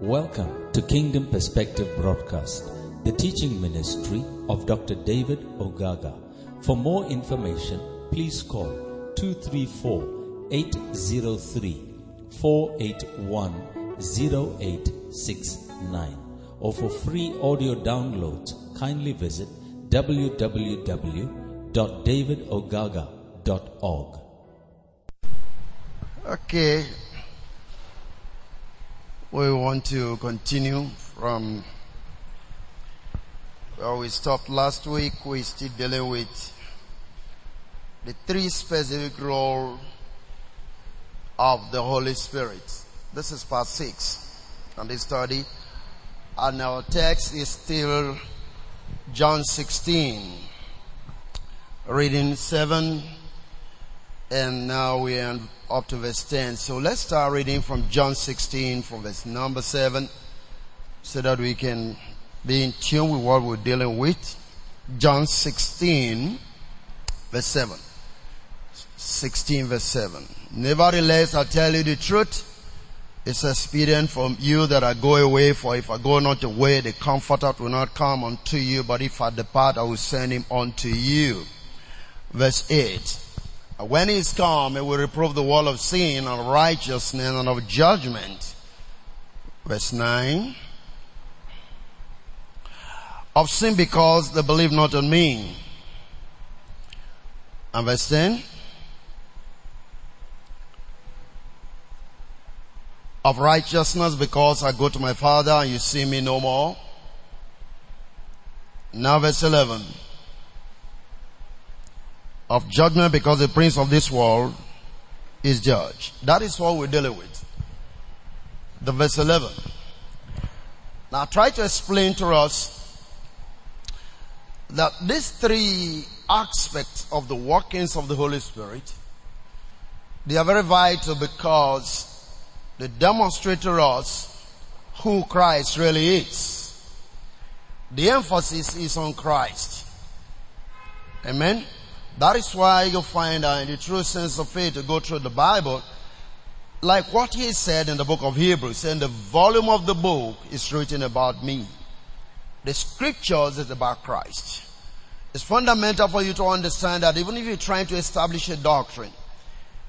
Welcome to Kingdom Perspective Broadcast, the teaching ministry of Dr. David Ogaga. For more information, please call 234-803-481-0869. Or for free audio downloads, kindly visit www.davidogaga.org. Okay. We want to continue from where we stopped last week. We're still dealing with the three specific roles of the Holy Spirit. This is part 6 on this study. And our text is still John 16, reading 7. And now we are up to verse 10. So let's start reading from John 16 from verse number 7 so that we can be in tune with what we're dealing with. John 16 verse 7. 16 verse 7. Nevertheless, I tell you the truth. It's expedient for you that I go away, for if I go not away, the Comforter will not come unto you. But if I depart, I will send him unto you. Verse 8. When he is come, he will reprove the world of sin, and of righteousness, and of judgment. Verse 9. Of sin, because they believe not on me. And verse 10. Of righteousness, because I go to my Father, and you see me no more. Now verse 11. Of judgment, because the prince of this world is judged. That is what we're dealing with. The verse 11. Now try to explain to us that these three aspects of the workings of the Holy Spirit, they are very vital because they demonstrate to us who Christ really is. The emphasis is on Christ. Amen? That is why you find in the true sense of faith to go through the Bible, like what he said in the book of Hebrews, saying the volume of the book is written about me. The scriptures is about Christ. It's fundamental for you to understand that even if you're trying to establish a doctrine,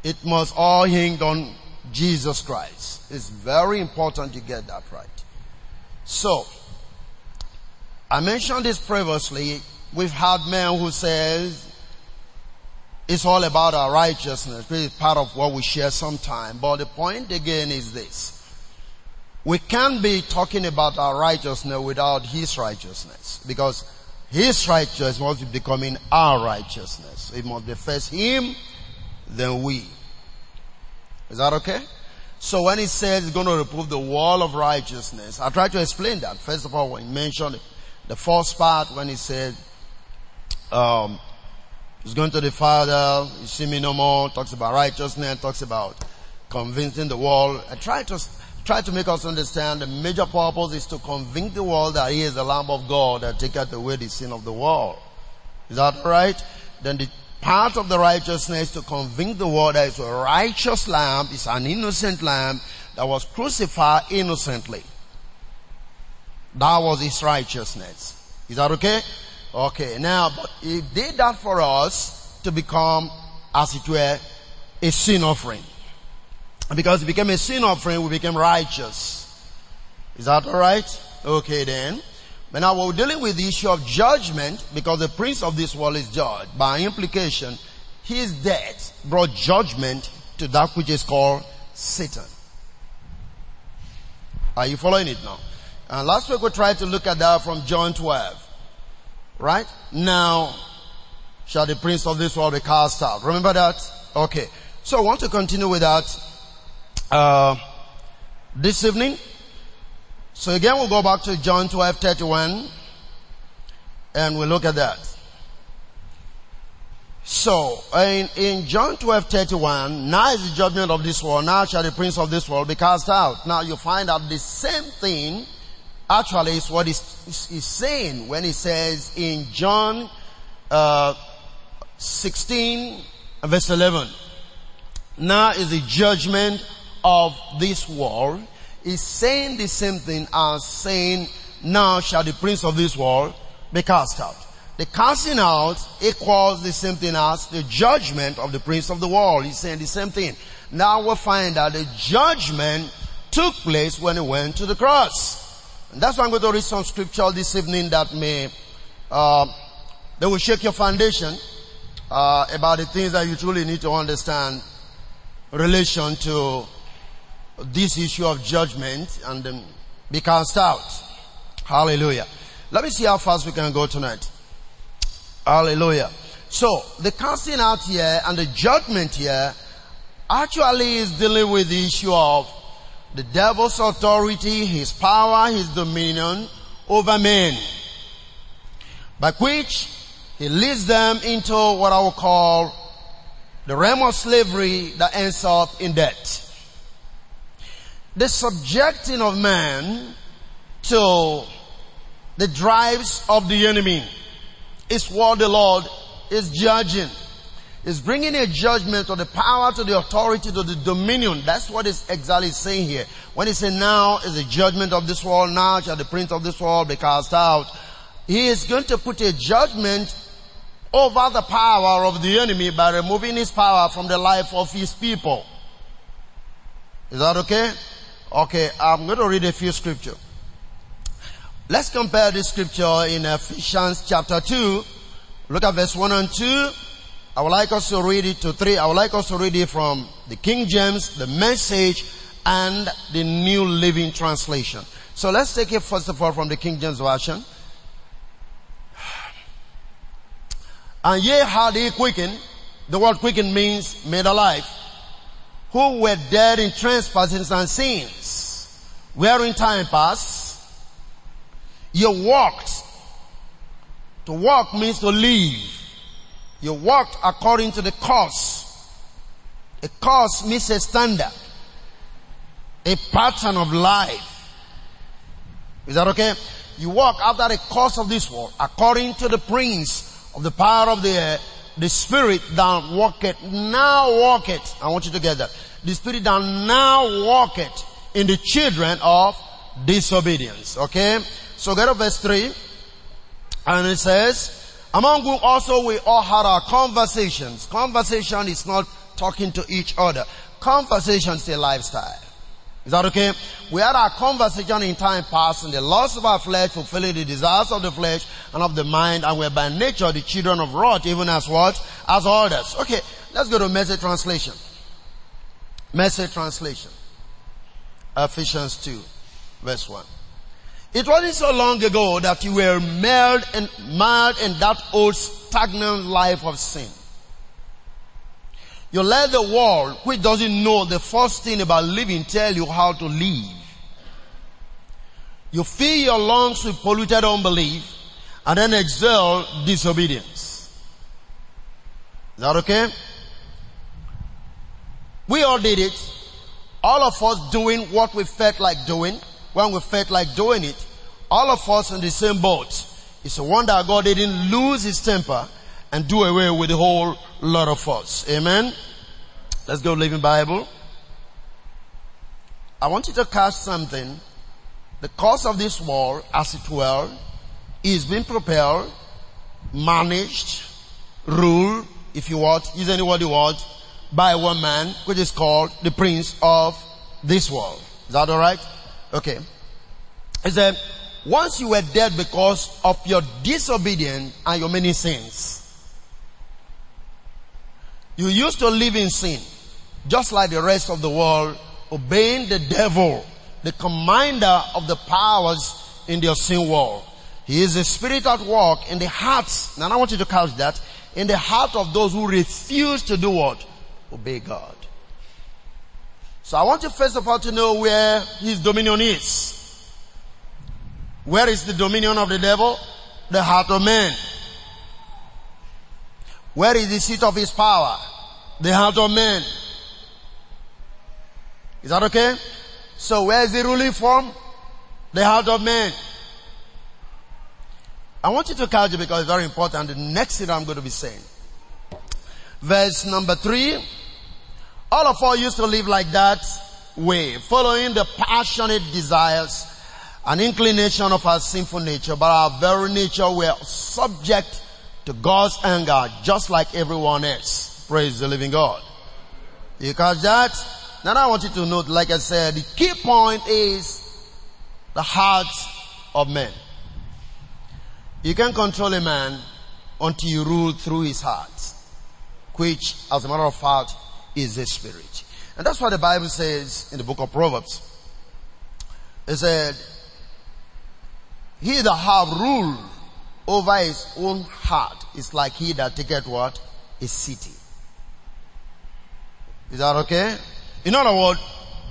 it must all hinge on Jesus Christ. It's very important you get that right. So, I mentioned this previously. We've had men who says, it's all about our righteousness. This is part of what we share sometime. But the point again is this. We can't be talking about our righteousness without his righteousness. Because his righteousness must be becoming our righteousness. It must be first him, then we. Is that okay? So when he says he's going to reprove the wall of righteousness, I try to explain that. First of all, when he mentioned the first part, when he said, he's going to the Father, you see me no more, talks about righteousness, talks about convincing the world. I try to make us understand the major purpose is to convince the world that he is the Lamb of God that taketh away the sin of the world. Is that right? Then the part of the righteousness to convince the world that it's a righteous lamb, it's an innocent lamb that was crucified innocently. That was his righteousness. Is that okay? Okay, now, but he did that for us to become, as it were, a sin offering. And because it became a sin offering, we became righteous. Is that alright? Okay then. But now we're dealing with the issue of judgment, because the prince of this world is judged. By implication, his death brought judgment to that which is called Satan. Are you following it now? And last week we tried to look at that from John 12. Right? Now shall the prince of this world be cast out. Remember that? Okay. So I want to continue with that this evening. So again we'll go back to John 12:31 and we'll look at that. So in John 12:31, now is the judgment of this world, now shall the prince of this world be cast out. Now you find out the same thing actually is what he's saying when he says in John 16 verse 11. Now is the judgment of this world. is saying the same thing as saying, now shall the prince of this world be cast out. The casting out equals the same thing as the judgment of the prince of the world. He's saying the same thing. Now we'll find that the judgment took place when he went to the cross. And that's why I'm going to read some scripture this evening that that will shake your foundation about the things that you truly need to understand in relation to this issue of judgment and be cast out. Hallelujah. Let me see how fast we can go tonight. Hallelujah. So, the casting out here and the judgment here actually is dealing with the issue of the devil's authority, his power, his dominion over men, by which he leads them into what I will call the realm of slavery that ends up in death. The subjecting of man to the drives of the enemy is what the Lord is judging. It's bringing a judgment to the power, to the authority, to the dominion. That's what it's exactly saying here. When he says now is the judgment of this world, now shall the prince of this world be cast out. He is going to put a judgment over the power of the enemy by removing his power from the life of his people. Is that okay? Okay, I'm going to read a few scriptures. Let's compare this scripture in Ephesians chapter 2. Look at verse 1 and 2. I would like us to read it to 3. I would like us to read it from the King James, the Message, and the New Living Translation. So let's take it first of all from the King James Version. And ye had he quickened. The word quickened means made alive. Who were dead in trespasses and sins, wherein time passed, you walked. To walk means to live. You walked according to the course. A course means a standard, a pattern of life. Is that okay? You walk after the course of this world, according to the prince of the power of the air, the spirit that walketh, now walketh. I want you to get that. The spirit that now walketh in the children of disobedience. Okay? So go to verse 3, and it says, among whom also we all had our conversations. Conversation is not talking to each other. Conversation is a lifestyle. Is that okay? We had our conversation in time past, and the lust of our flesh, fulfilling the desires of the flesh and of the mind, and we're by nature the children of wrath, even as what? As others. Okay, let's go to Message Translation. Message Translation. Ephesians 2, verse 1. It wasn't so long ago that you were mired in that old stagnant life of sin. You let the world, which doesn't know the first thing about living, tell you how to live. You fill your lungs with polluted unbelief and then exhale disobedience. Is that okay? We all did it. All of us doing what we felt like doing. When we felt like doing it, all of us in the same boat. It's a wonder God didn't lose his temper and do away with a whole lot of us. Amen. Let's go to Living Bible. I want you to catch something. The course of this war, as it were, is being propelled, managed, ruled, if you want, use any word you want, by one man, which is called the prince of this world. Is that alright? Okay. He said, once you were dead because of your disobedience and your many sins. You used to live in sin, just like the rest of the world, obeying the devil, the commander of the powers in their sin world. He is a spirit at work in the hearts, and I want you to catch that, in the heart of those who refuse to do what? Obey God. So I want you first of all to know where his dominion is. Where is the dominion of the devil? The heart of man. Where is the seat of his power? The heart of man. Is that okay? So where is the ruling from? The heart of man. I want you to catch it because it's very important. The next thing I'm going to be saying. Verse number 3. All of us used to live like that way, following the passionate desires and inclination of our sinful nature, but our very nature were subject to God's anger, just like everyone else. Praise the living God. You catch that? Now I want you to note, like I said, the key point is the hearts of men. You can control a man until you rule through his heart, which, as a matter of fact, is the spirit. And that's what the Bible says in the book of Proverbs. It said, he that have rule over his own heart is like he that taketh what? A city. Is that okay? In other words,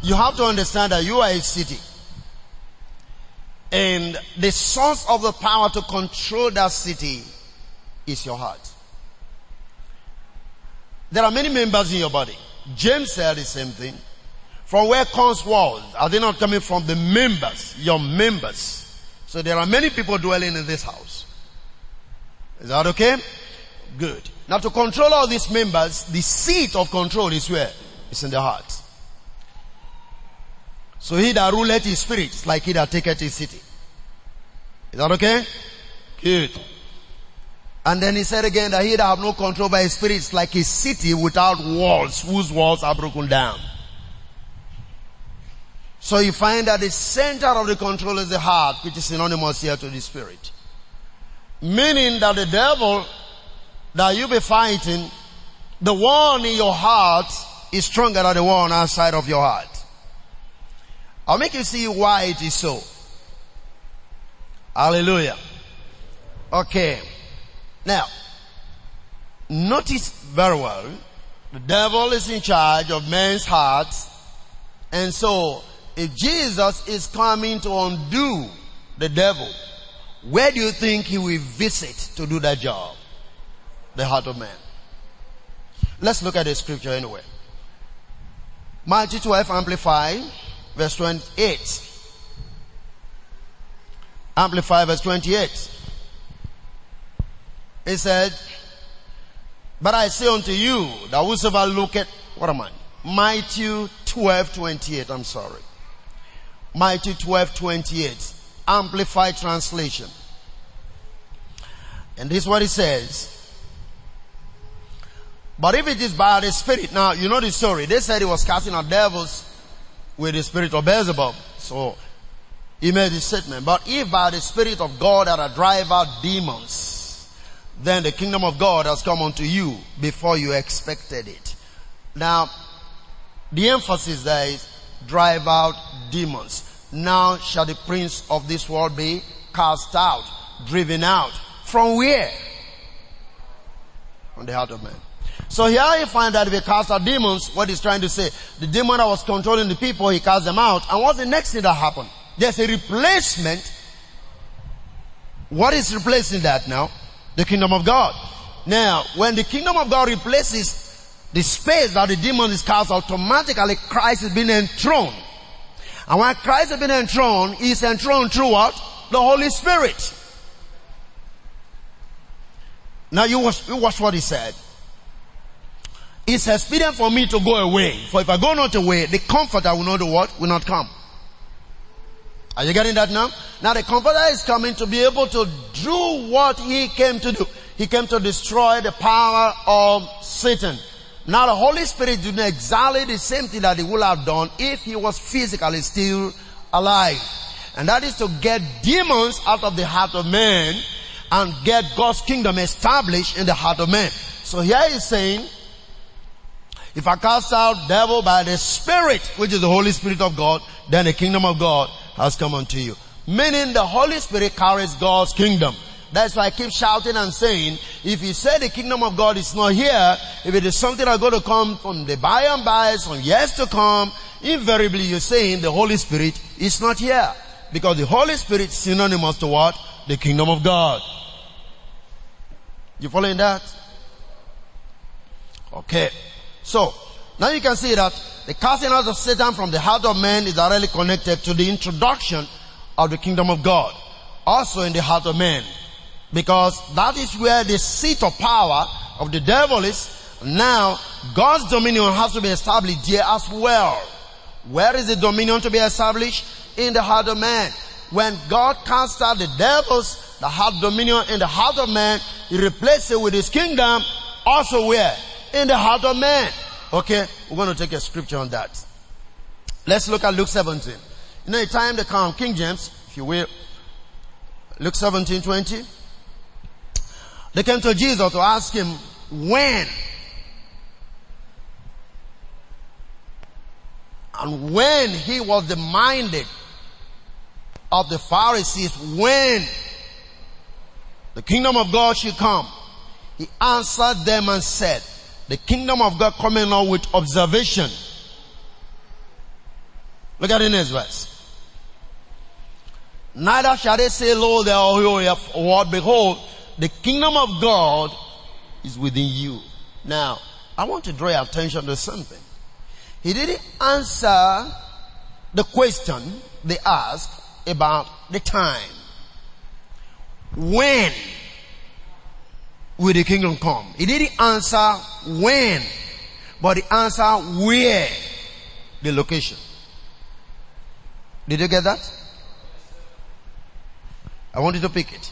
you have to understand that you are a city. And the source of the power to control that city is your heart. There are many members in your body. James said the same thing. From where comes world? Are they not coming from the members, your members? So there are many people dwelling in this house. Is that okay? Good. Now to control all these members, the seat of control is where? It's in the heart. So he that ruleth his spirit is like he that taketh his city. Is that okay? Good. And then he said again that he that have no control by his spirit is like a city without walls, whose walls are broken down. So you find that the center of the control is the heart, which is synonymous here to the spirit. Meaning that the devil that you be fighting, the one in your heart is stronger than the one outside of your heart. I'll make you see why it is so. Hallelujah. Okay. Now, notice very well, the devil is in charge of men's hearts. And so, if Jesus is coming to undo the devil, where do you think he will visit to do that job? The heart of man. Let's look at the scripture anyway. Matthew 12, Amplified. Verse 28. Amplify verse 28. It said, but I say unto you, that whosoever looketh, what am I? Matthew 12:28, I'm sorry. Matthew 12:28. Amplified translation. And this is what it says. But if it is by the Spirit, now you know the story. They said he was casting out devils with the spirit of Beelzebub. So he made this statement. But if by the Spirit of God that I drive out demons, then the kingdom of God has come unto you before you expected it. Now, the emphasis there is drive out demons. Now shall the prince of this world be cast out, driven out. From where? From the heart of man. So here you find that if he cast out demons, what he's trying to say, the demon that was controlling the people, he cast them out. And what's the next thing that happened? There's a replacement. What is replacing that now? The kingdom of God. Now, when the kingdom of God replaces the space that the demon is cast, automatically Christ is being enthroned. And when Christ has been enthroned, he's enthroned through what? The Holy Spirit. Now you watch what he said. It's expedient for me to go away. For if I go not away, the comforter will not do what? Will not come. Are you getting that now? Now the comforter is coming to be able to do what he came to do. He came to destroy the power of Satan. Now the Holy Spirit did exactly the same thing that he would have done if he was physically still alive. And that is to get demons out of the heart of man and get God's kingdom established in the heart of man. So here he's saying, if I cast out devil by the Spirit, which is the Holy Spirit of God, then the kingdom of God has come unto you. Meaning the Holy Spirit carries God's kingdom. That's why I keep shouting and saying, if you say the kingdom of God is not here, if it is something that's going to come from the by and by, from years to come, invariably you're saying the Holy Spirit is not here. Because the Holy Spirit is synonymous to what? The kingdom of God. You following that? Okay. So, now you can see that the casting out of Satan from the heart of man is directly connected to the introduction of the kingdom of God, also in the heart of man. Because that is where the seat of power of the devil is. Now, God's dominion has to be established there as well. Where is the dominion to be established? In the heart of man. When God cast out the devils, the heart dominion in the heart of man, He replaced it with His kingdom. Also where? In the heart of man. Okay, we're going to take a scripture on that. Let's look at Luke 17. You know, the time to come, King James, if you will. Luke 17:20. They came to Jesus to ask Him when. And when He was demanded of the Pharisees, when the kingdom of God should come, He answered them and said, the kingdom of God cometh not with observation. Look at the next verse. Neither shall they say, Lo, there are what? Behold, the kingdom of God is within you. Now, I want to draw your attention to something. He didn't answer the question they asked about the time. When will the kingdom come? He didn't answer when, but he answered where, the location. Did you get that? I want you to pick it.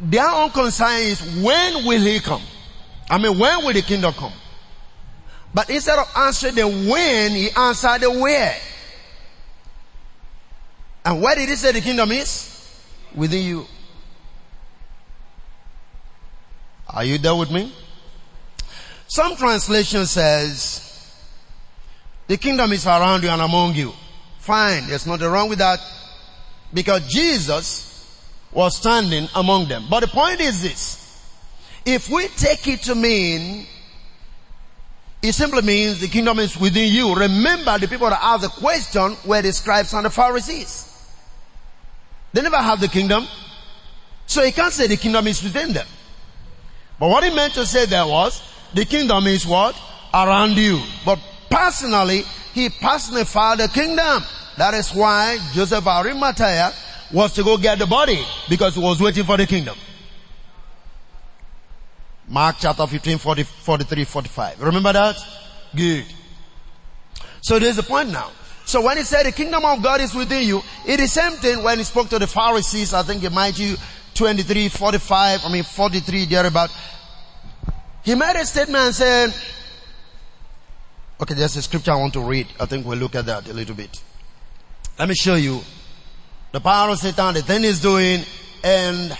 Their own concern is, when will He come? I mean, when will the kingdom come? But instead of answering the when, He answered the where. And where did He say the kingdom is? Within you. Are you there with me? Some translation says, the kingdom is around you and among you. Fine, there's nothing wrong with that, because Jesus was standing among them. But the point is this. If we take it to mean, it simply means the kingdom is within you. Remember, the people that asked the question were the scribes and the Pharisees. They never had the kingdom. So he can't say the kingdom is within them. But what he meant to say there was, the kingdom is what? Around you. But personally, he personified the kingdom. That is why Joseph Arimathea was to go get the body, because he was waiting for the kingdom. Mark chapter 15, 43, 45. Remember that? Good. So there's the point now. So when he said the kingdom of God is within you, it is the same thing when he spoke to the Pharisees, I think in Matthew 23, 45, I mean 43, thereabout. He made a statement saying, okay, there's a scripture I want to read. I think we'll look at that a little bit. Let me show you the power of Satan, the thing he's doing, and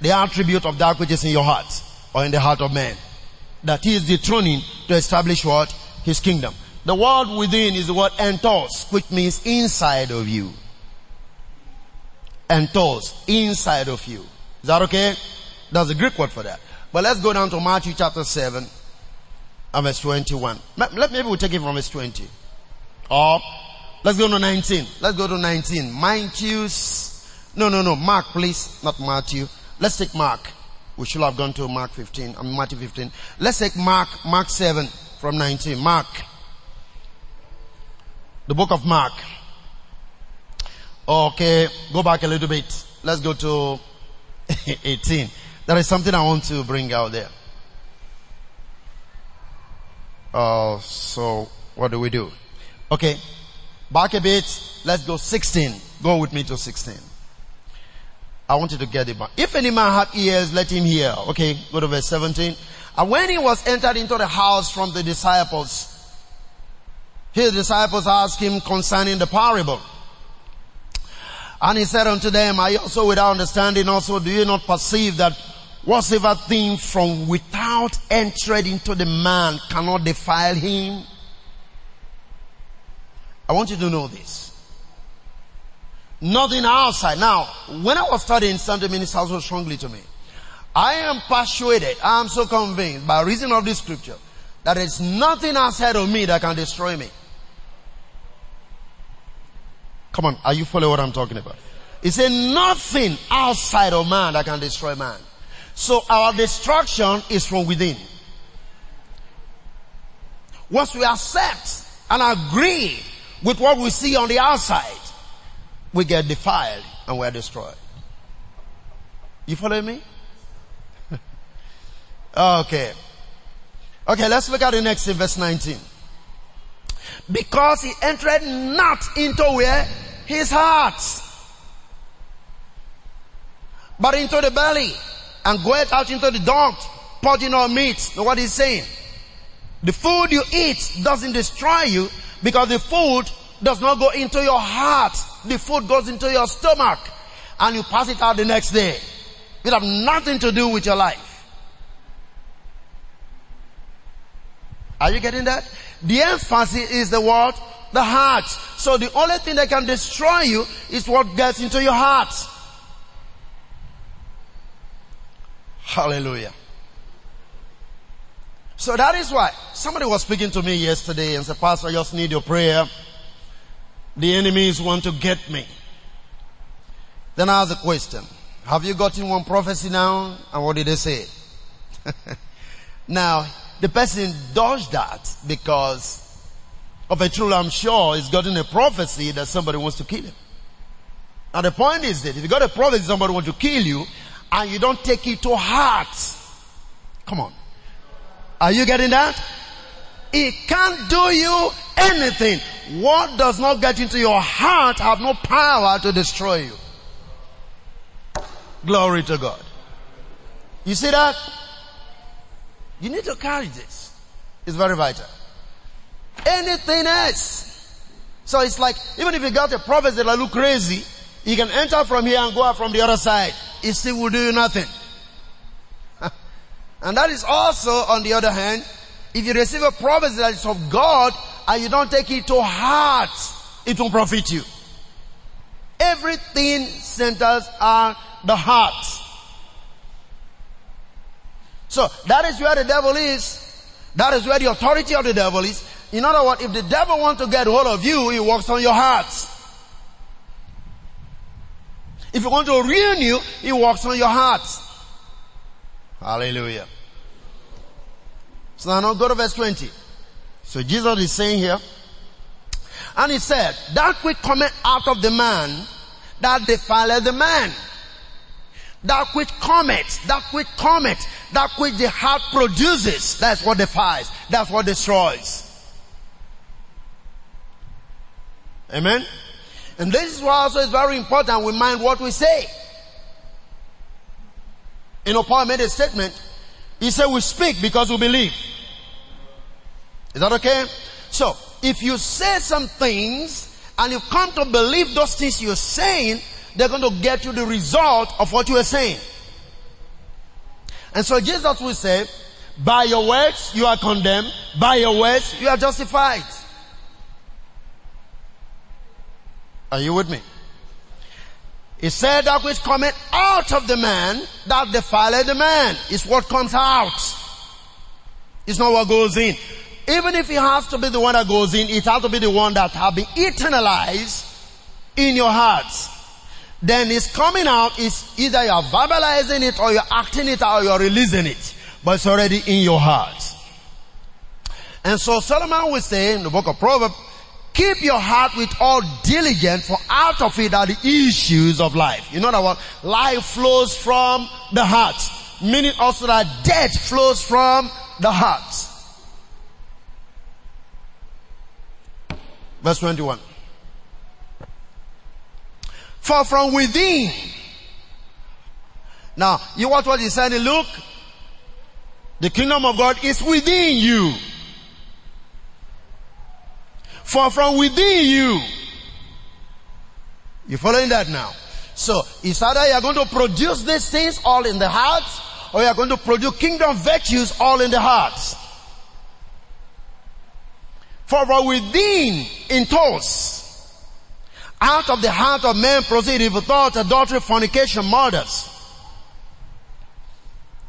the attribute of that which is in your heart, or in the heart of man, that he is dethroning to establish what? His kingdom. The word within is the word entos, which means inside of you. Entos, inside of you. Is that okay? That's the Greek word for that. But let's go down to Matthew chapter 7 and verse 21. Maybe we'll take it from verse 20. Or let's go to 19. Let's go to 19. Mark, please. Not Matthew. Let's take Mark. We should have gone to Mark 15. I mean, Matthew 15. Let's take Mark 7 from 19. Mark. The book of Mark. Okay. Go back a little bit. Let's go to 18. There is something I want to bring out there. So what do we do? Okay. Back a bit, let's go 16. Go with me to 16. I want you to get it back. If any man have ears, let him hear. Okay, go to verse 17. And when he was entered into the house from the disciples, his disciples asked him concerning the parable. And he said unto them, Are you also without understanding also? Do you not perceive that whatsoever thing from without entered into the man cannot defile him? I want you to know this. Nothing outside. Now, when I was studying Sunday ministry, it was strongly to me. I am persuaded, I am so convinced by reason of this scripture, that there's nothing outside of me that can destroy me. Come on, are you following what I'm talking about? It said nothing outside of man that can destroy man. So our destruction is from within. Once we accept and agree with what we see on the outside, we get defiled and we're destroyed. You follow me? Okay. Okay, let's look at the next in verse 19. because he entered not into where? His heart, but into the belly, and goeth out into the dumps, purging all meat. Know what he's saying? The food you eat doesn't destroy you, because the food does not go into your heart. The food goes into your stomach, and you pass it out the next day. It have nothing to do with your life. Are you getting that? The emphasis is the word, the heart. So the only thing that can destroy you is what gets into your heart. Hallelujah. So that is why somebody was speaking to me yesterday and said, "Pastor, I just need your prayer. The enemies want to get me." Then I asked the question, "Have you gotten one prophecy now?" And what did they say? Now, the person does that because of a truth, I'm sure, he's gotten a prophecy that somebody wants to kill him. Now the point is that if you got a prophecy somebody wants to kill you and you don't take it to heart, come on. Are you getting that? It can't do you anything. What does not get into your heart have no power to destroy you. Glory to God. You see that? You need to carry this. It's very vital. Anything else. So it's like, even if you got a prophecy that look crazy, you can enter from here and go out from the other side. It still will do you nothing. And that is also, on the other hand, if you receive a prophecy that is of God and you don't take it to heart, it won't profit you. Everything centers on the heart. So that is where the devil is. That is where the authority of the devil is. In other words, if the devil wants to get hold of you, he works on your heart. If he wants to ruin you, he works on your heart. Hallelujah. So now go to verse 20. So Jesus is saying here, and he said, "That which cometh out of the man, that defileth the man." That which cometh, that which cometh, that which the heart produces, that's what defiles, that's what destroys. Amen? And this is why also it's very important we mind what we say. You know, Paul made a statement. He said we speak because we believe. Is that okay? So, if you say some things and you come to believe those things you're saying, they're going to get you the result of what you are saying. And so Jesus will say, by your words you are condemned, by your words you are justified. Are you with me? He said that which cometh out of the man, that defileth the man. It's what comes out. It's not what goes in. Even if it has to be the one that goes in, it has to be the one that has been eternalized in your hearts. Then it's coming out, it's either you're verbalizing it or you're acting it out or you're releasing it. But it's already in your heart. And so Solomon will say in the book of Proverbs, keep your heart with all diligence, for out of it are the issues of life. You know that what? Life flows from the heart. Meaning also that death flows from the heart. Verse 21. For from within. Now, you watch what he said in Luke. The kingdom of God is within you. For from within you. You following that now? So, it's either you're going to produce these things all in the heart, or you're going to produce kingdom virtues all in the heart. For from within, in thoughts. Out of the heart of man proceed evil thoughts, adultery, fornication, murders.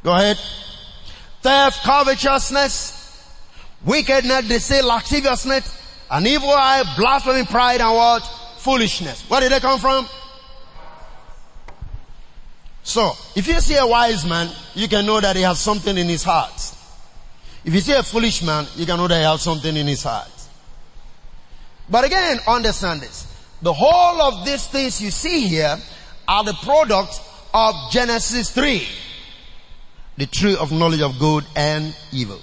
Go ahead. Theft, covetousness, wickedness, deceit, lasciviousness, an evil eye, blasphemy, pride, and what? Foolishness. Where did they come from? So, if you see a wise man, you can know that he has something in his heart. If you see a foolish man, you can know that he has something in his heart. But again, understand this. The whole of these things you see here are the product of Genesis 3. The tree of knowledge of good and evil.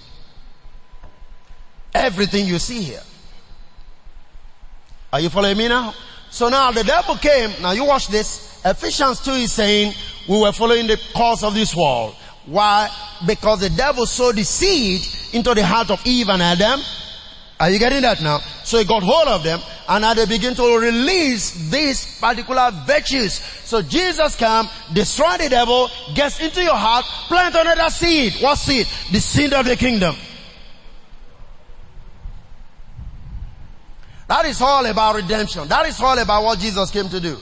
Everything you see here. Are you following me now? So now the devil came. Now you watch this. Ephesians 2 is saying we were following the course of this world. Why? Because the devil sowed the seed into the heart of Eve and Adam. Are you getting that now? So he got hold of them, and now they begin to release these particular virtues. So Jesus comes, destroys the devil, gets into your heart, plant another seed. What seed? The seed of the kingdom. That is all about redemption. That is all about what Jesus came to do.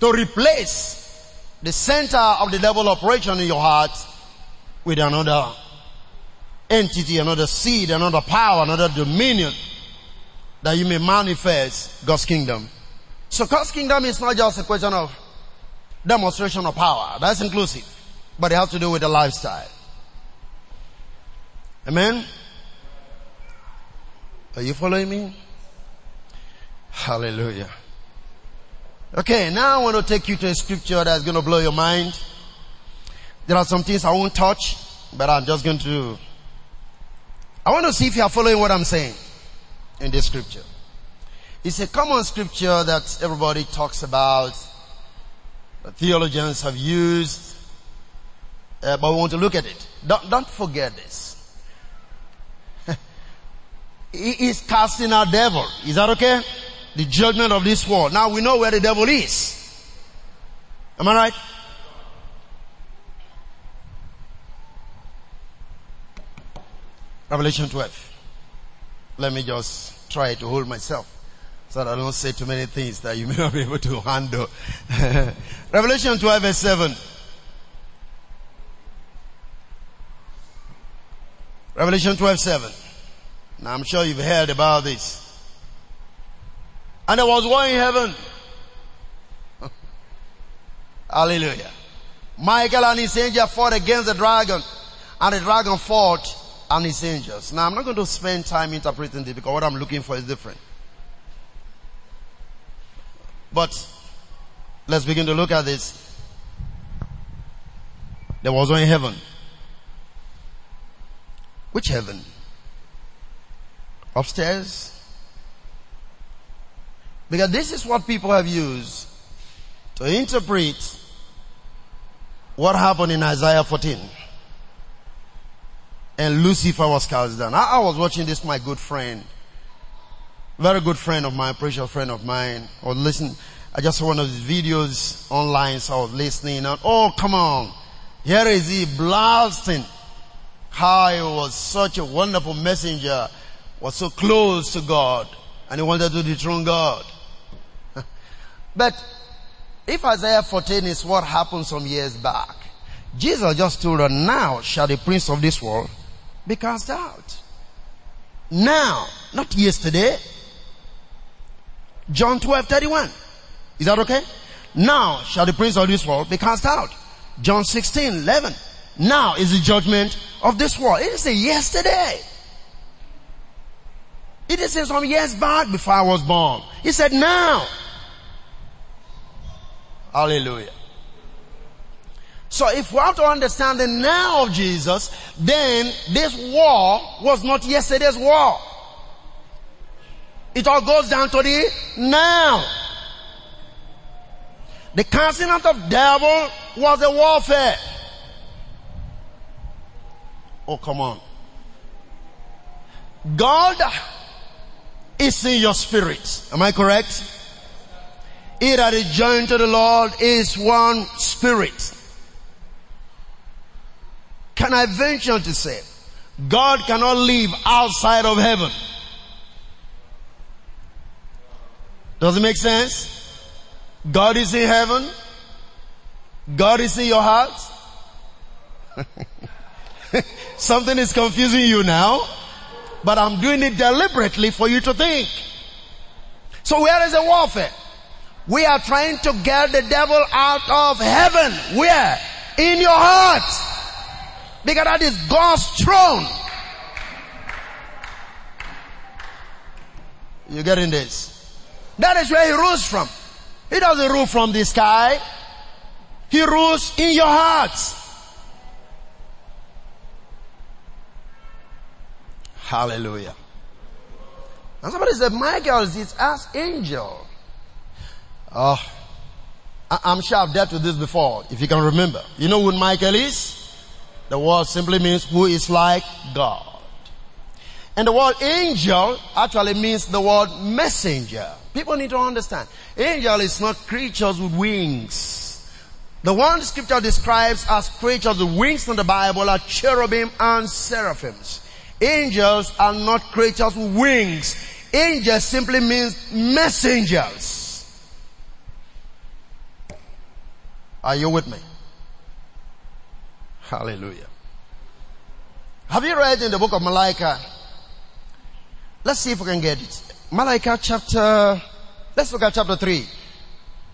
To replace the center of the devil operation in your heart with another entity, another seed, another power, another dominion, that you may manifest God's kingdom. So God's kingdom is not just a question of demonstration of power. That's inclusive. But it has to do with the lifestyle. Amen? Are you following me? Hallelujah. Okay, now I want to take you to a scripture that's going to blow your mind. There are some things I won't touch, but I'm just going to... I want to see if you are following what I'm saying in this scripture. It's a common scripture that everybody talks about, that theologians have used, but we want to look at it. Don't forget this. He is casting out devil. Is that okay? The judgment of this world. Now we know where the devil is. Am I right? Revelation 12. Let me just try to hold myself so that I don't say too many things that you may not be able to handle. Revelation 12 verse 7. Revelation 12 7. Now I'm sure you've heard about this. And there was one in heaven. Hallelujah. Michael and his angel fought against the dragon, and the dragon fought and his angels. Now I'm not going to spend time interpreting this because what I'm looking for is different. But let's begin to look at this. There was one in heaven. Which heaven? Upstairs? Because this is what people have used to interpret what happened in Isaiah 14. And Lucifer was cast down. I was watching this, my good friend, very good friend of mine, precious friend of mine. I was listening. I just saw one of his videos online, so I was listening. And oh, come on. Here is he blasting. How he was such a wonderful messenger, was so close to God, and he wanted to dethrone God. But if Isaiah 14 is what happened some years back, Jesus just told her, now shall the prince of this world be cast out. Now, not yesterday. John 12:31. Is that okay? Now shall the prince of this world be cast out. John 16:11. Now is the judgment of this world. It is a yesterday. It is some years back before I was born. He said now. Hallelujah. So if we have to understand the now of Jesus, then this war was not yesterday's war. It all goes down to the now. The casting out of devil was a warfare. Oh, come on. God is in your spirit. Am I correct? He that is joined to the Lord is one spirit. Can I venture to say, God cannot live outside of heaven. Does it make sense? God is in heaven. God is in your heart. Something is confusing you now, but I'm doing it deliberately for you to think. So where is the warfare? We are trying to get the devil out of heaven. Where? In your heart. Because that is God's throne. You getting this? That is where he rules from. He doesn't rule from the sky. He rules in your hearts. Hallelujah. And somebody said, Michael is his archangel. Oh, I'm sure I've dealt with this before, if you can remember. You know who Michael is? The word simply means who is like God. And the word angel actually means the word messenger. People need to understand. Angel is not creatures with wings. The one scripture describes as creatures with wings in the Bible are cherubim and seraphims. Angels are not creatures with wings. Angel simply means messengers. Are you with me? Hallelujah. Have you read in the book of Malachi? Let's see if we can get it. Malachi chapter, let's look at chapter 3,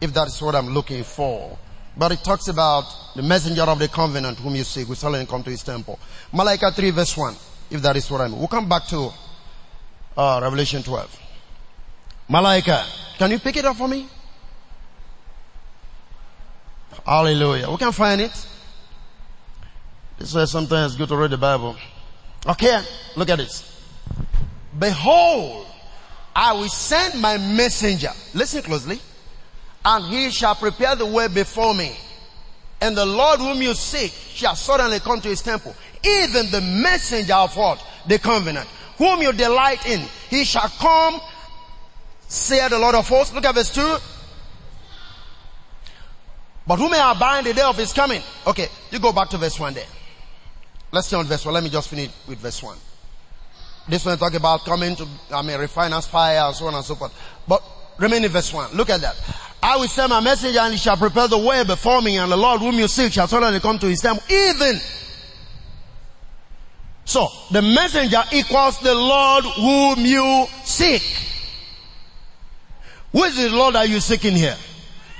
if that's what I'm looking for. But it talks about the messenger of the covenant whom you seek, who shall not come to his temple. Malachi 3 verse 1, if that is what I mean. We'll come back to Revelation 12. Malachi, can you pick it up for me? Hallelujah. We can find it. This is why sometimes it's good to read the Bible. Okay, look at this. Behold, I will send my messenger. Listen closely. And he shall prepare the way before me. And the Lord whom you seek shall suddenly come to his temple. Even the messenger of what? The covenant. Whom you delight in. He shall come, saith the Lord of hosts. Look at verse 2. But who may abide the day of his coming? Okay, you go back to verse 1 there. Let's stay on verse 1. Let me just finish with verse 1. This one talk about coming to, refiner's fire and so on and so forth. But remain in verse 1. Look at that. I will send my messenger and he shall prepare the way before me, and the Lord whom you seek shall suddenly come to his temple. Even. So, the messenger equals the Lord whom you seek. Who is the Lord that you seeking here?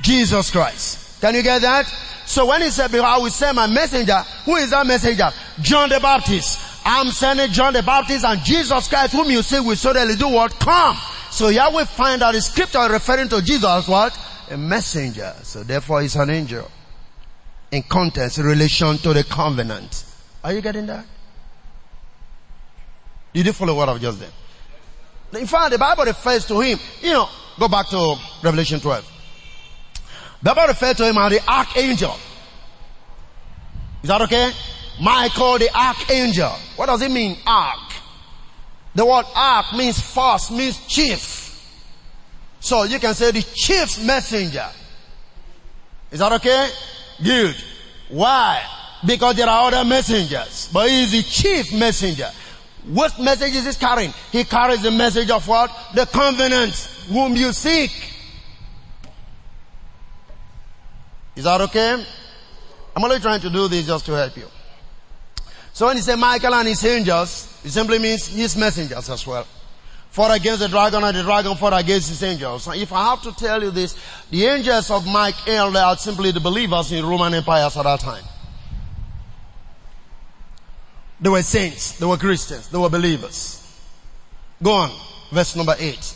Jesus Christ. Can you get that? So when he said, I will send my messenger, who is that messenger? John the Baptist. I'm sending John the Baptist, and Jesus Christ, whom you see, will certainly do what? Come. So here we find that the scripture referring to Jesus as what? A messenger. So therefore he's an angel. In context, in relation to the covenant. Are you getting that? Did you follow what I've just done? In fact, the Bible refers to him. You know, go back to Revelation 12. The Bible refers to him as the archangel. Is that okay? Michael the archangel. What does it mean, arch? The word arch means first, means chief. So you can say the chief messenger. Is that okay? Good. Why? Because there are other messengers. But he is the chief messenger. What message is he carrying? He carries the message of what? The covenant whom you seek. Is that okay? I'm only trying to do this just to help you. So when he said Michael and his angels, it simply means his messengers as well. Fought against the dragon, and the dragon fought against his angels. And if I have to tell you this, the angels of Michael are simply the believers in Roman empires at that time. They were saints, they were Christians, they were believers. Go on, verse number 8.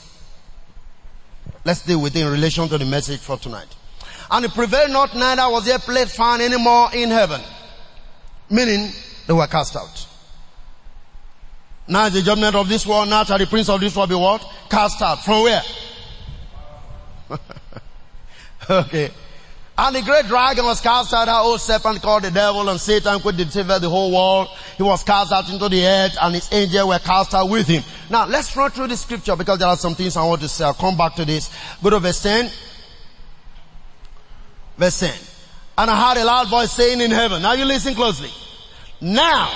Let's deal with it in relation to the message for tonight. And it prevailed not, neither was their place found anymore in heaven. Meaning, they were cast out. Now is the judgment of this world, now shall the prince of this world be what? Cast out. From where? Okay. And the great dragon was cast out, that old serpent called the devil and Satan, could deceive the whole world. He was cast out into the earth, and his angels were cast out with him. Now, let's run through the scripture, because there are some things I want to say. I'll come back to this. Go to verse 10. Verse 10. And I heard a loud voice saying in heaven, now you listen closely. Now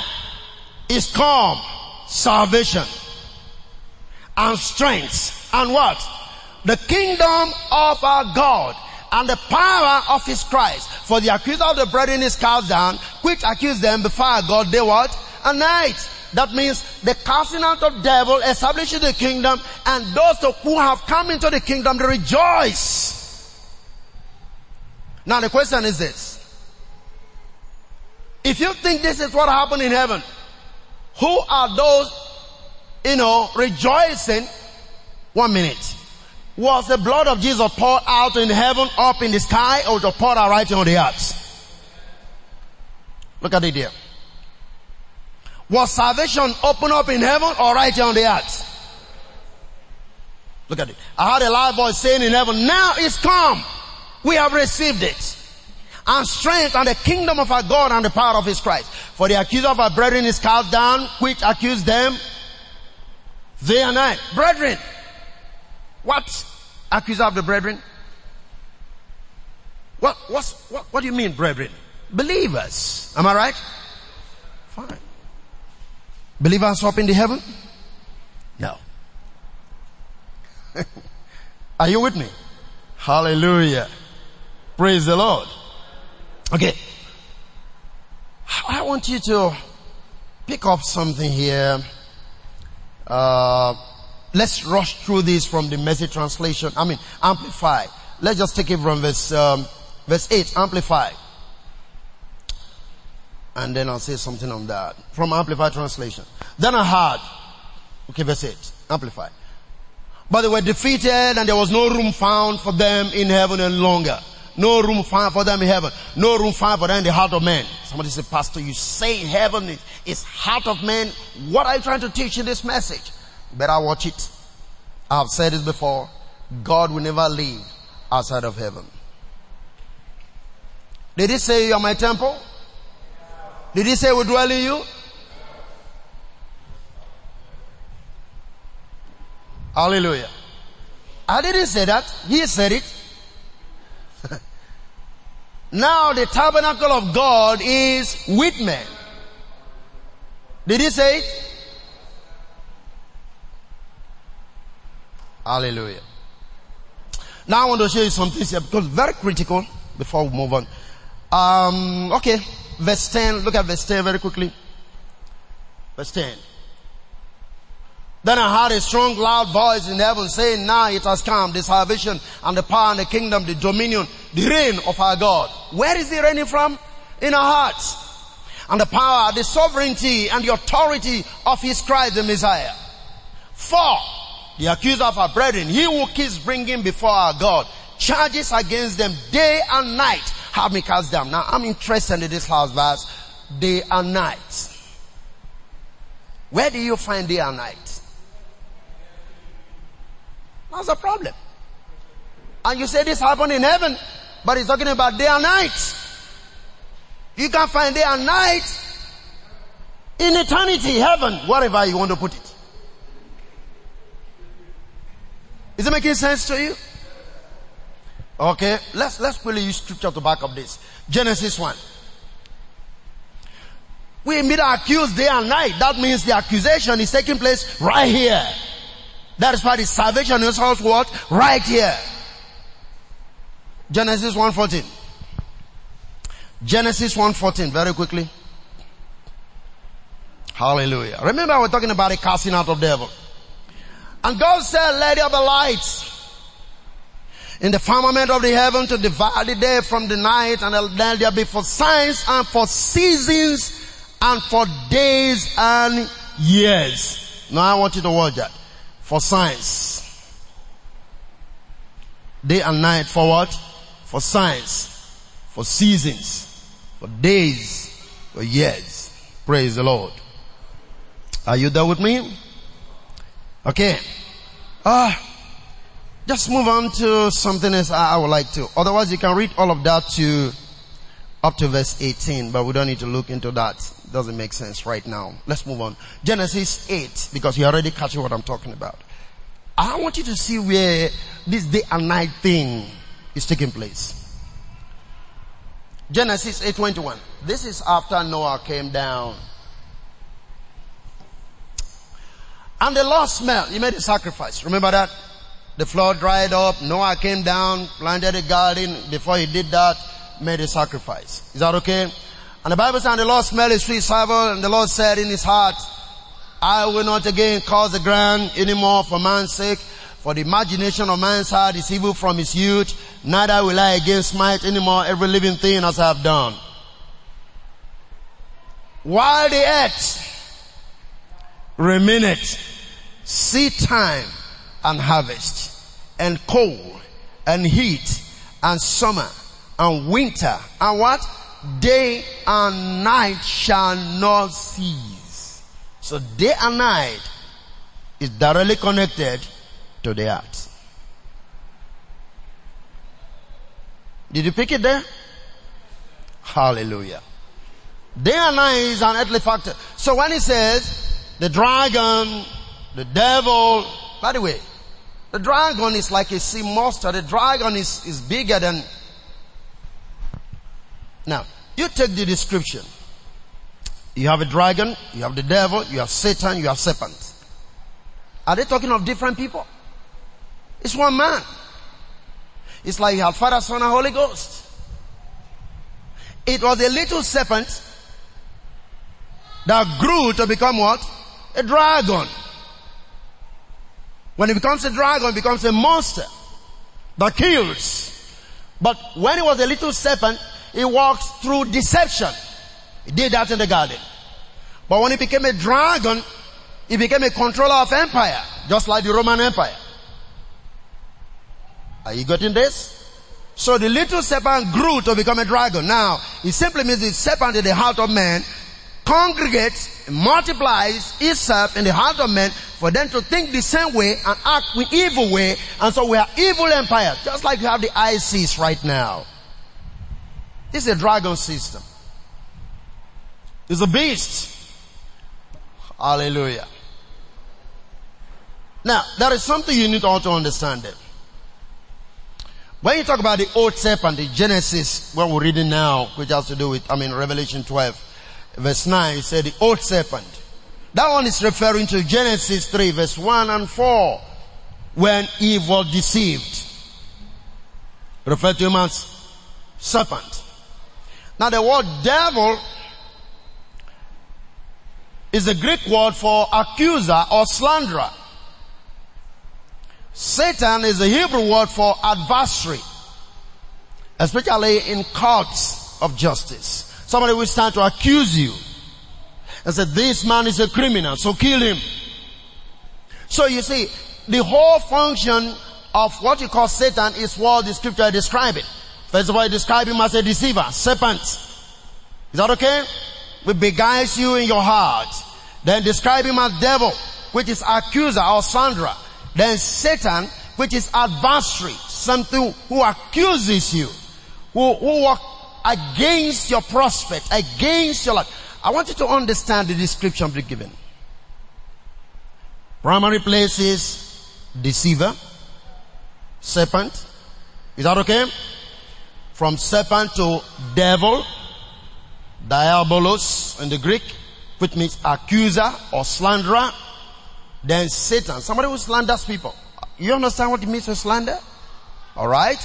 is come salvation and strength and what? The kingdom of our God and the power of his Christ. For the accuser of the brethren is cast down, which accused them before our God day what? And night. That means the casting out of devil establishes the kingdom, and those who have come into the kingdom they rejoice. Now the question is this. If you think this is what happened in heaven, who are those, rejoicing? 1 minute. Was the blood of Jesus poured out in heaven, up in the sky, or was poured out right on the earth? Look at it there. Was salvation opened up in heaven or right on the earth? Look at it. I heard a loud voice saying in heaven, now is come. We have received it. And strength and the kingdom of our God and the power of his Christ. For the accuser of our brethren is cast down, which accused them day and night. Brethren. What? Accuser of the brethren? What do you mean, brethren? Believers. Am I right? Fine. Believers up in the heaven? No. Are you with me? Hallelujah. Praise the Lord. Okay. I want you to pick up something here. Let's rush through this from the Message translation. Amplify. Let's just take it from verse 8. Amplify. And then I'll say something on that. From Amplify translation. Then I heard. Okay, verse 8. Amplify. But they were defeated and there was no room found for them in heaven any longer. No room found for them in heaven. No room found for them in the heart of man. Somebody said, Pastor, you say heaven is heart of man. What are you trying to teach in this message? Better watch it. I've said this before. God will never live outside of heaven. Did he say you are my temple? Did he say we dwell in you? Hallelujah. I didn't say that. He said it. Now the tabernacle of God is with men. Did he say it? Hallelujah. Now I want to show you something here because very critical before we move on. Okay. Verse 10. Look at verse 10 very quickly. Verse 10. Then I heard a strong loud voice in heaven saying, now it has come, the salvation and the power and the kingdom, the dominion, the reign of our God. Where is he reigning from? In our hearts. And the power, the sovereignty and the authority of his Christ the Messiah. For the accuser of our brethren, he who keeps bringing before our God, charges against them day and night, have me cast down. Now I'm interested in this last verse, day and night. Where do you find day and night? That's the problem. And you say this happened in heaven, but he's talking about day and night. You can find day and night in eternity, heaven, wherever you want to put it. Is it making sense to you? Okay, let's quickly use scripture to back up this. Genesis 1. We meet accused day and night. That means the accusation is taking place right here. That is why the salvation is also what? Right here. Genesis 1:14. Genesis 1:14, very quickly. Hallelujah. Remember we're talking about the casting out of the devil. And God said, let there be light in the firmament of the heaven to divide the day from the night, and let there be for signs and for seasons and for days and years. Now I want you to watch that. For signs. Day and night for what? For signs. For seasons. For days. For years. Praise the Lord. Are you there with me? Okay. Just move on to something else I would like to. Otherwise you can read all of that to up to verse 18. But we don't need to look into that. Doesn't make sense right now. Let's move on. Genesis 8, because you already catch what I'm talking about. I want you to see where this day and night thing is taking place. Genesis 8:21. This is after Noah came down. And the Lord smelled. He made a sacrifice. Remember that? The flood dried up. Noah came down, planted a garden. Before he did that, made a sacrifice. Is that okay? And the Bible says, and the Lord smelled a sweet savour, and the Lord said in his heart, I will not again cause the ground anymore for man's sake, for the imagination of man's heart is evil from his youth, neither will I again smite anymore every living thing as I have done. While the earth remaineth, seed time and harvest, and cold, and heat, and summer, and winter, and what? Day and night shall not cease. So day and night is directly connected to the earth. Did you pick it there? Hallelujah. Day and night is an earthly factor. So when it says the dragon, the devil, by the way, the dragon is like a sea monster. The dragon is bigger than... Now, you take the description. You have a dragon, you have the devil, you have Satan, you have serpent. Are they talking of different people? It's one man. It's like you have Father, Son, and Holy Ghost. It was a little serpent that grew to become what? A dragon. When it becomes a dragon, it becomes a monster that kills. But when it was a little serpent, it walks through deception. It did that in the garden. But when it became a dragon, it became a controller of empire, just like the Roman Empire. Are you getting this? So the little serpent grew to become a dragon. Now, it simply means the serpent in the heart of man congregates, multiplies itself in the heart of men for them to think the same way and act with evil way. And so we are evil empires, just like you have the ISIS right now. This is a dragon system. It's a beast. Hallelujah. Now, there is something you need to also understand there. When you talk about the old serpent, the Genesis, what we're reading now, which has to do with, Revelation 12, verse 9, it said the old serpent. That one is referring to Genesis 3, verse 1 and 4, when Eve was deceived. Referred to him as serpent. Now the word devil is the Greek word for accuser or slanderer. Satan is the Hebrew word for adversary, especially in courts of justice. Somebody will start to accuse you and say, this man is a criminal, so kill him. So you see, the whole function of what you call Satan is what the scripture describes it. First of all, it describes him as a deceiver, serpent. Is that okay? He beguiles you in your heart. Then describe him as devil, which is accuser or slanderer. Then Satan, which is adversary, something who accuses you, who works against your prospect, against your life. I want you to understand the description we've given. Primary place is deceiver, serpent. Is that okay? From serpent to devil, diabolos in the Greek, which means accuser or slanderer. Then Satan, somebody who slanders people. You understand what it means to slander? Alright?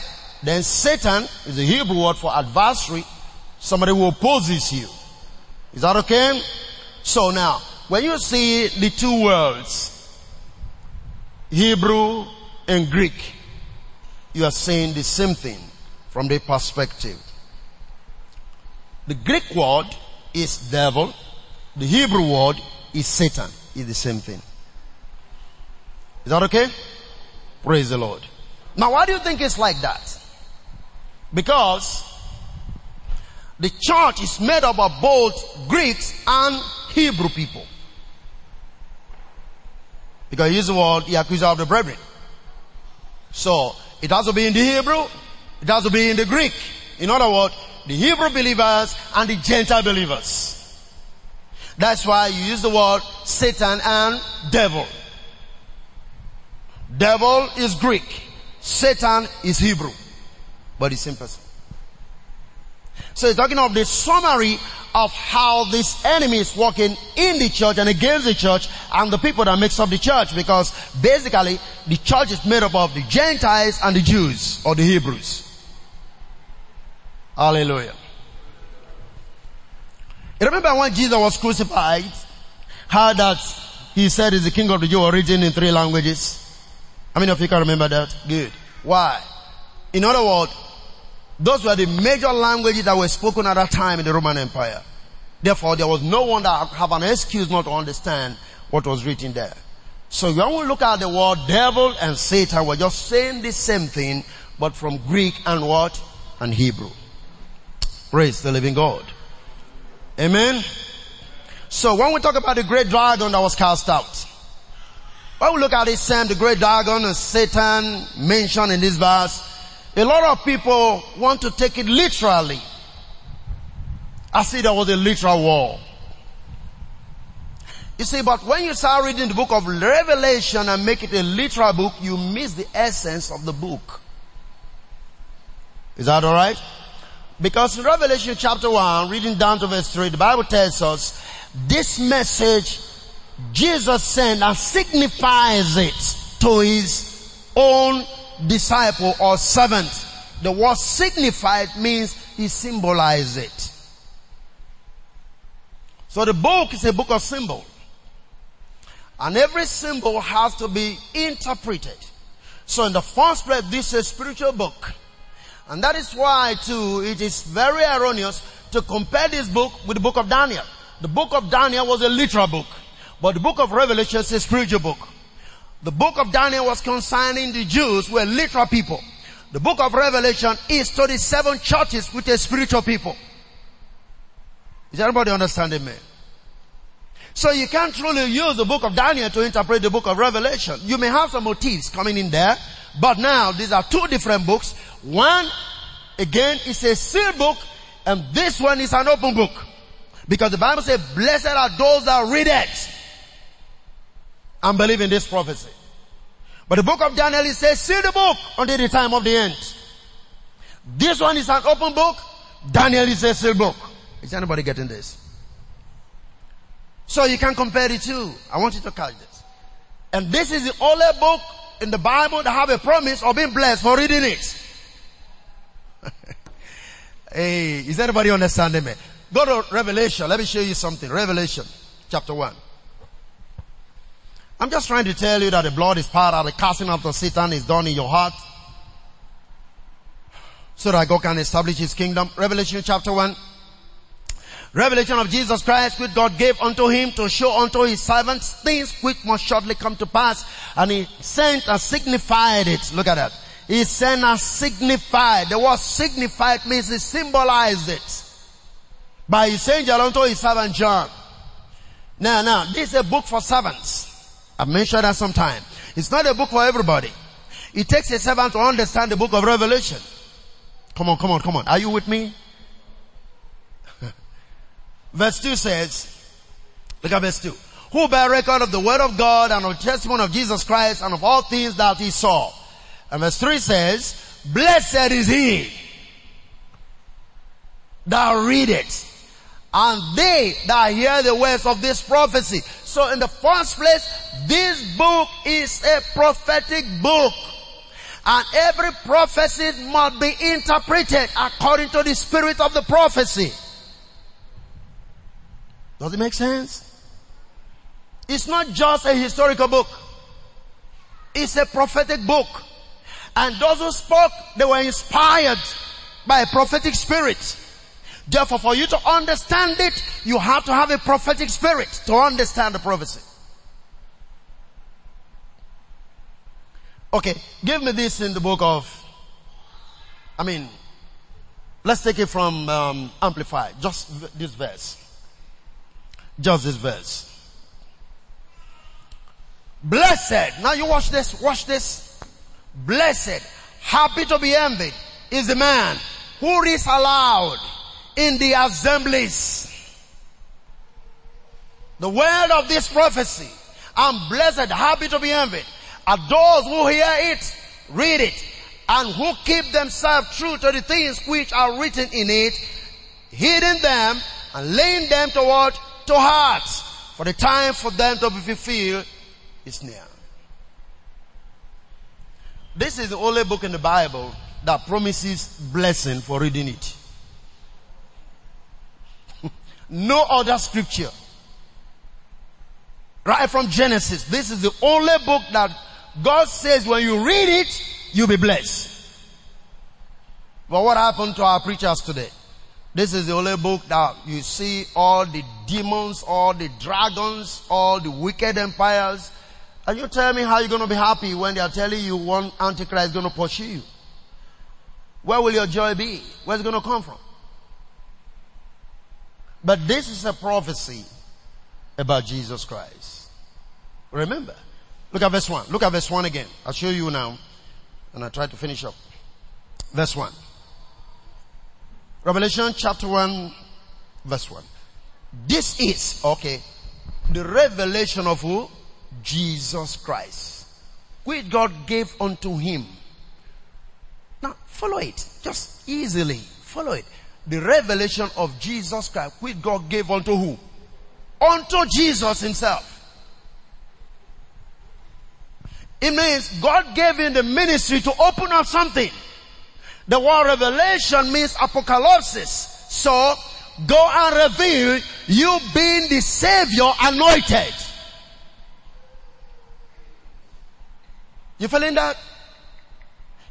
Then Satan is the Hebrew word for adversary, somebody who opposes you. Is that okay? So now, when you see the two words, Hebrew and Greek, you are saying the same thing from their perspective. The Greek word is devil, the Hebrew word is Satan, is the same thing. Is that okay? Praise the Lord. Now, why do you think it's like that? Because the church is made up of both Greeks and Hebrew people. Because he used the word, the accuser of the brethren. So, it has to be in the Hebrew, it has to be in the Greek. In other words, the Hebrew believers and the Gentile believers. That's why you use the word Satan and devil. Devil is Greek. Satan is Hebrew. But it's the same person. So it's talking of the summary of how this enemy is working in the church and against the church and the people that makes up the church. Because basically, the church is made up of the Gentiles and the Jews or the Hebrews. Hallelujah. You remember when Jesus was crucified, how that he said is the king of the Jews, written in 3 languages. How many of you can remember that? Good. Why? In other words, those were the major languages that were spoken at that time in the Roman Empire. Therefore, there was no one that had an excuse not to understand what was written there. So when we look at the word devil and Satan, we're just saying the same thing, but from Greek and what? And Hebrew. Praise the living God. Amen? So when we talk about the great dragon that was cast out, When we look at this same, the great dragon and Satan mentioned in this verse, a lot of people want to take it literally. I see there was a literal war. You see, but when you start reading the book of Revelation and make it a literal book, you miss the essence of the book. Is that alright? Because in Revelation chapter 1, reading down to verse 3, the Bible tells us, this message Jesus sent and signifies it to his own disciple or servant. The word signified means he symbolized it. So the book is a book of symbols. And every symbol has to be interpreted. So in the first place, this is a spiritual book. And that is why too, it is very erroneous to compare this book with the book of Daniel. The book of Daniel was a literal book. But the book of Revelation is a spiritual book. The book of Daniel was concerning the Jews who were literal people. The book of Revelation is to the seven churches which are spiritual people. Is everybody understanding me? So you can't truly use the book of Daniel to interpret the book of Revelation. You may have some motifs coming in there, but now these are two different books. One, again, is a sealed book, and this one is an open book. Because the Bible says, blessed are those that read it and believe in this prophecy. But the book of Daniel, it says, seal the book until the time of the end. This one is an open book. Daniel is a sealed book. Is anybody getting this? So you can compare the two. I want you to catch this. And this is the only book in the Bible that have a promise of being blessed for reading it. Hey, is anybody understanding me? Go to Revelation. Let me show you something. Revelation chapter 1. I'm just trying to tell you that the blood is part of the casting out of Satan is done in your heart. So that God can establish his kingdom. Revelation chapter 1. Revelation of Jesus Christ, which God gave unto him to show unto his servants things which must shortly come to pass. And he sent and signified it. Look at that. He sent and signified. The word signified means he symbolized it. By his angel unto his servant John. Now, this is a book for servants. I've mentioned that sometime. It's not a book for everybody. It takes a servant to understand the book of Revelation. Come on. Are you with me? Verse 2 says, look at verse 2. Who bear record of the word of God and of the testimony of Jesus Christ and of all things that he saw. And verse 3 says, blessed is he that readeth, and they that hear the words of this prophecy. So in the first place, this book is a prophetic book. And every prophecy must be interpreted according to the spirit of the prophecy. Does it make sense? It's not just a historical book. It's a prophetic book. And those who spoke, they were inspired by a prophetic spirit. Therefore, for you to understand it, you have to have a prophetic spirit to understand the prophecy. Okay, give me this in the book of... let's take it from Amplified. Just this verse. Blessed. Now you watch this. Blessed, happy to be envied, is the man who reads aloud in the assemblies the word of this prophecy. And blessed, happy to be envied are those who hear it, read it, and who keep themselves true to the things which are written in it, hiding them and laying them to heart, for the time for them to be fulfilled is near. This is the only book in the Bible that promises blessing for reading it. No other scripture. Right from Genesis, this is the only book that God says when you read it, you'll be blessed. But what happened to our preachers today? This is the only book that you see all the demons, all the dragons, all the wicked empires. And you tell me how you're going to be happy when they are telling you one antichrist is going to pursue you. Where will your joy be? Where's it going to come from? But this is a prophecy about Jesus Christ. Remember, Look at verse 1. Look at verse 1 again. I'll show you now. And I'll try to finish up. Verse 1. Revelation chapter 1, verse 1. This is, the revelation of who? Jesus Christ, which God gave unto him. Now, follow it. Just easily follow it. The revelation of Jesus Christ, which God gave unto who? Unto Jesus himself. It means God gave him the ministry to open up something. The word revelation means apocalypsis. So, go and reveal you being the Savior anointed. You feeling that?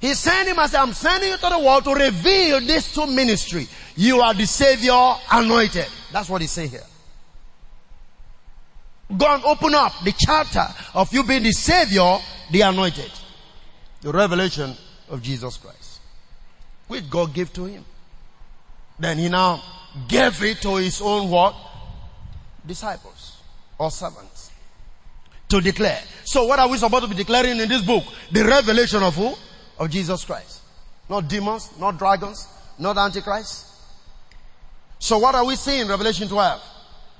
He sent him and said, I'm sending you to the world to reveal this to ministry. You are the Savior anointed. That's what he said here. Go and open up the chapter of you being the Savior, the anointed. The revelation of Jesus Christ, which God gave to him. Then he now gave it to his own what? Disciples or servants. To declare. So what are we supposed to be declaring in this book? The revelation of who? Of Jesus Christ. Not demons, not dragons, not antichrist. So what are we seeing in Revelation 12?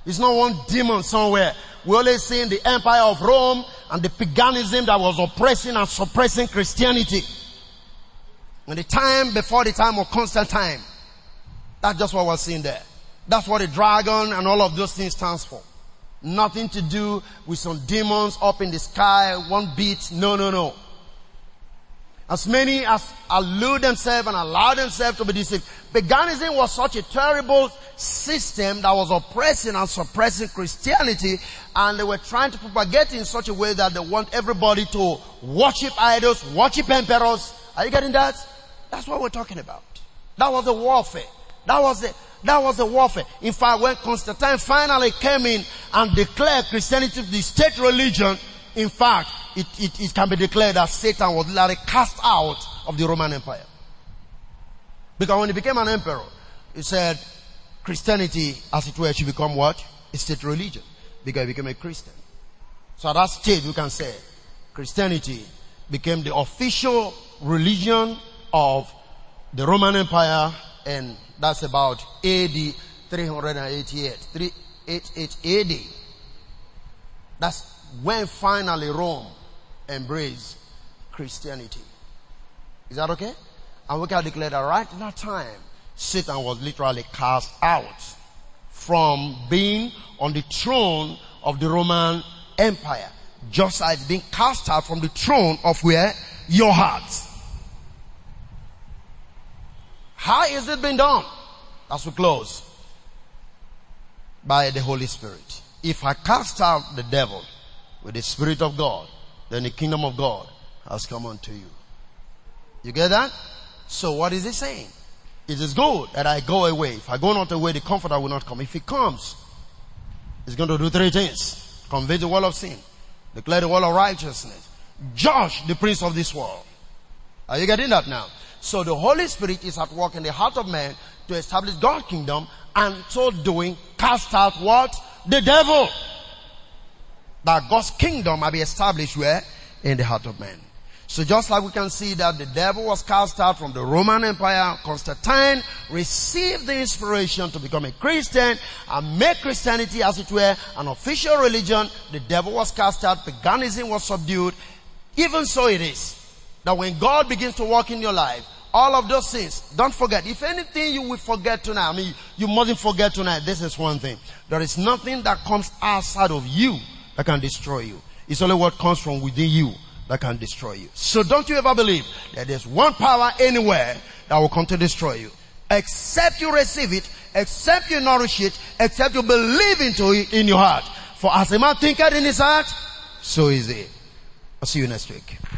It's not one demon somewhere. We're only seeing the empire of Rome and the paganism that was oppressing and suppressing Christianity. And the time before the time of Constantine. That's just what we're seeing there. That's what the dragon and all of those things stands for. Nothing to do with some demons up in the sky, one beat. No. As many as allude themselves and allow themselves to be deceived. Paganism was such a terrible system that was oppressing and suppressing Christianity, and they were trying to propagate it in such a way that they want everybody to worship idols, worship emperors. Are you getting that? That's what we're talking about. That was the warfare. That was the warfare. In fact, when Constantine finally came in and declared Christianity the state religion, in fact, it can be declared that Satan was literally cast out of the Roman Empire. Because when he became an emperor, he said, Christianity, as it were, should become what? A state religion. Because he became a Christian. So at that stage, we can say, Christianity became the official religion of the Roman Empire, and that's about AD 388 AD. That's when finally Rome embraced Christianity. Is that okay? And we can declare that right in that time, Satan was literally cast out from being on the throne of the Roman Empire. Just as being cast out from the throne of where? Your hearts. How is it being done? As we close. By the Holy Spirit. If I cast out the devil with the Spirit of God, then the kingdom of God has come unto you. You get that? So what is he saying? It is good that I go away. If I go not away, the comforter will not come. If he comes, he's going to do three things. Convey the world of sin. Declare the world of righteousness. Judge the prince of this world. Are you getting that now? So the Holy Spirit is at work in the heart of man to establish God's kingdom, and so doing, cast out what? The devil. That God's kingdom might be established where? In the heart of man. So just like we can see that the devil was cast out from the Roman Empire, Constantine received the inspiration to become a Christian and make Christianity, as it were, an official religion. The devil was cast out, paganism was subdued. Even so it is that when God begins to work in your life, all of those things, don't forget. If anything you will forget tonight, you mustn't forget tonight. This is one thing. There is nothing that comes outside of you that can destroy you. It's only what comes from within you that can destroy you. So don't you ever believe that there's one power anywhere that will come to destroy you. Except you receive it, except you nourish it, except you believe into it in your heart. For as a man thinketh in his heart, so is he. I'll see you next week.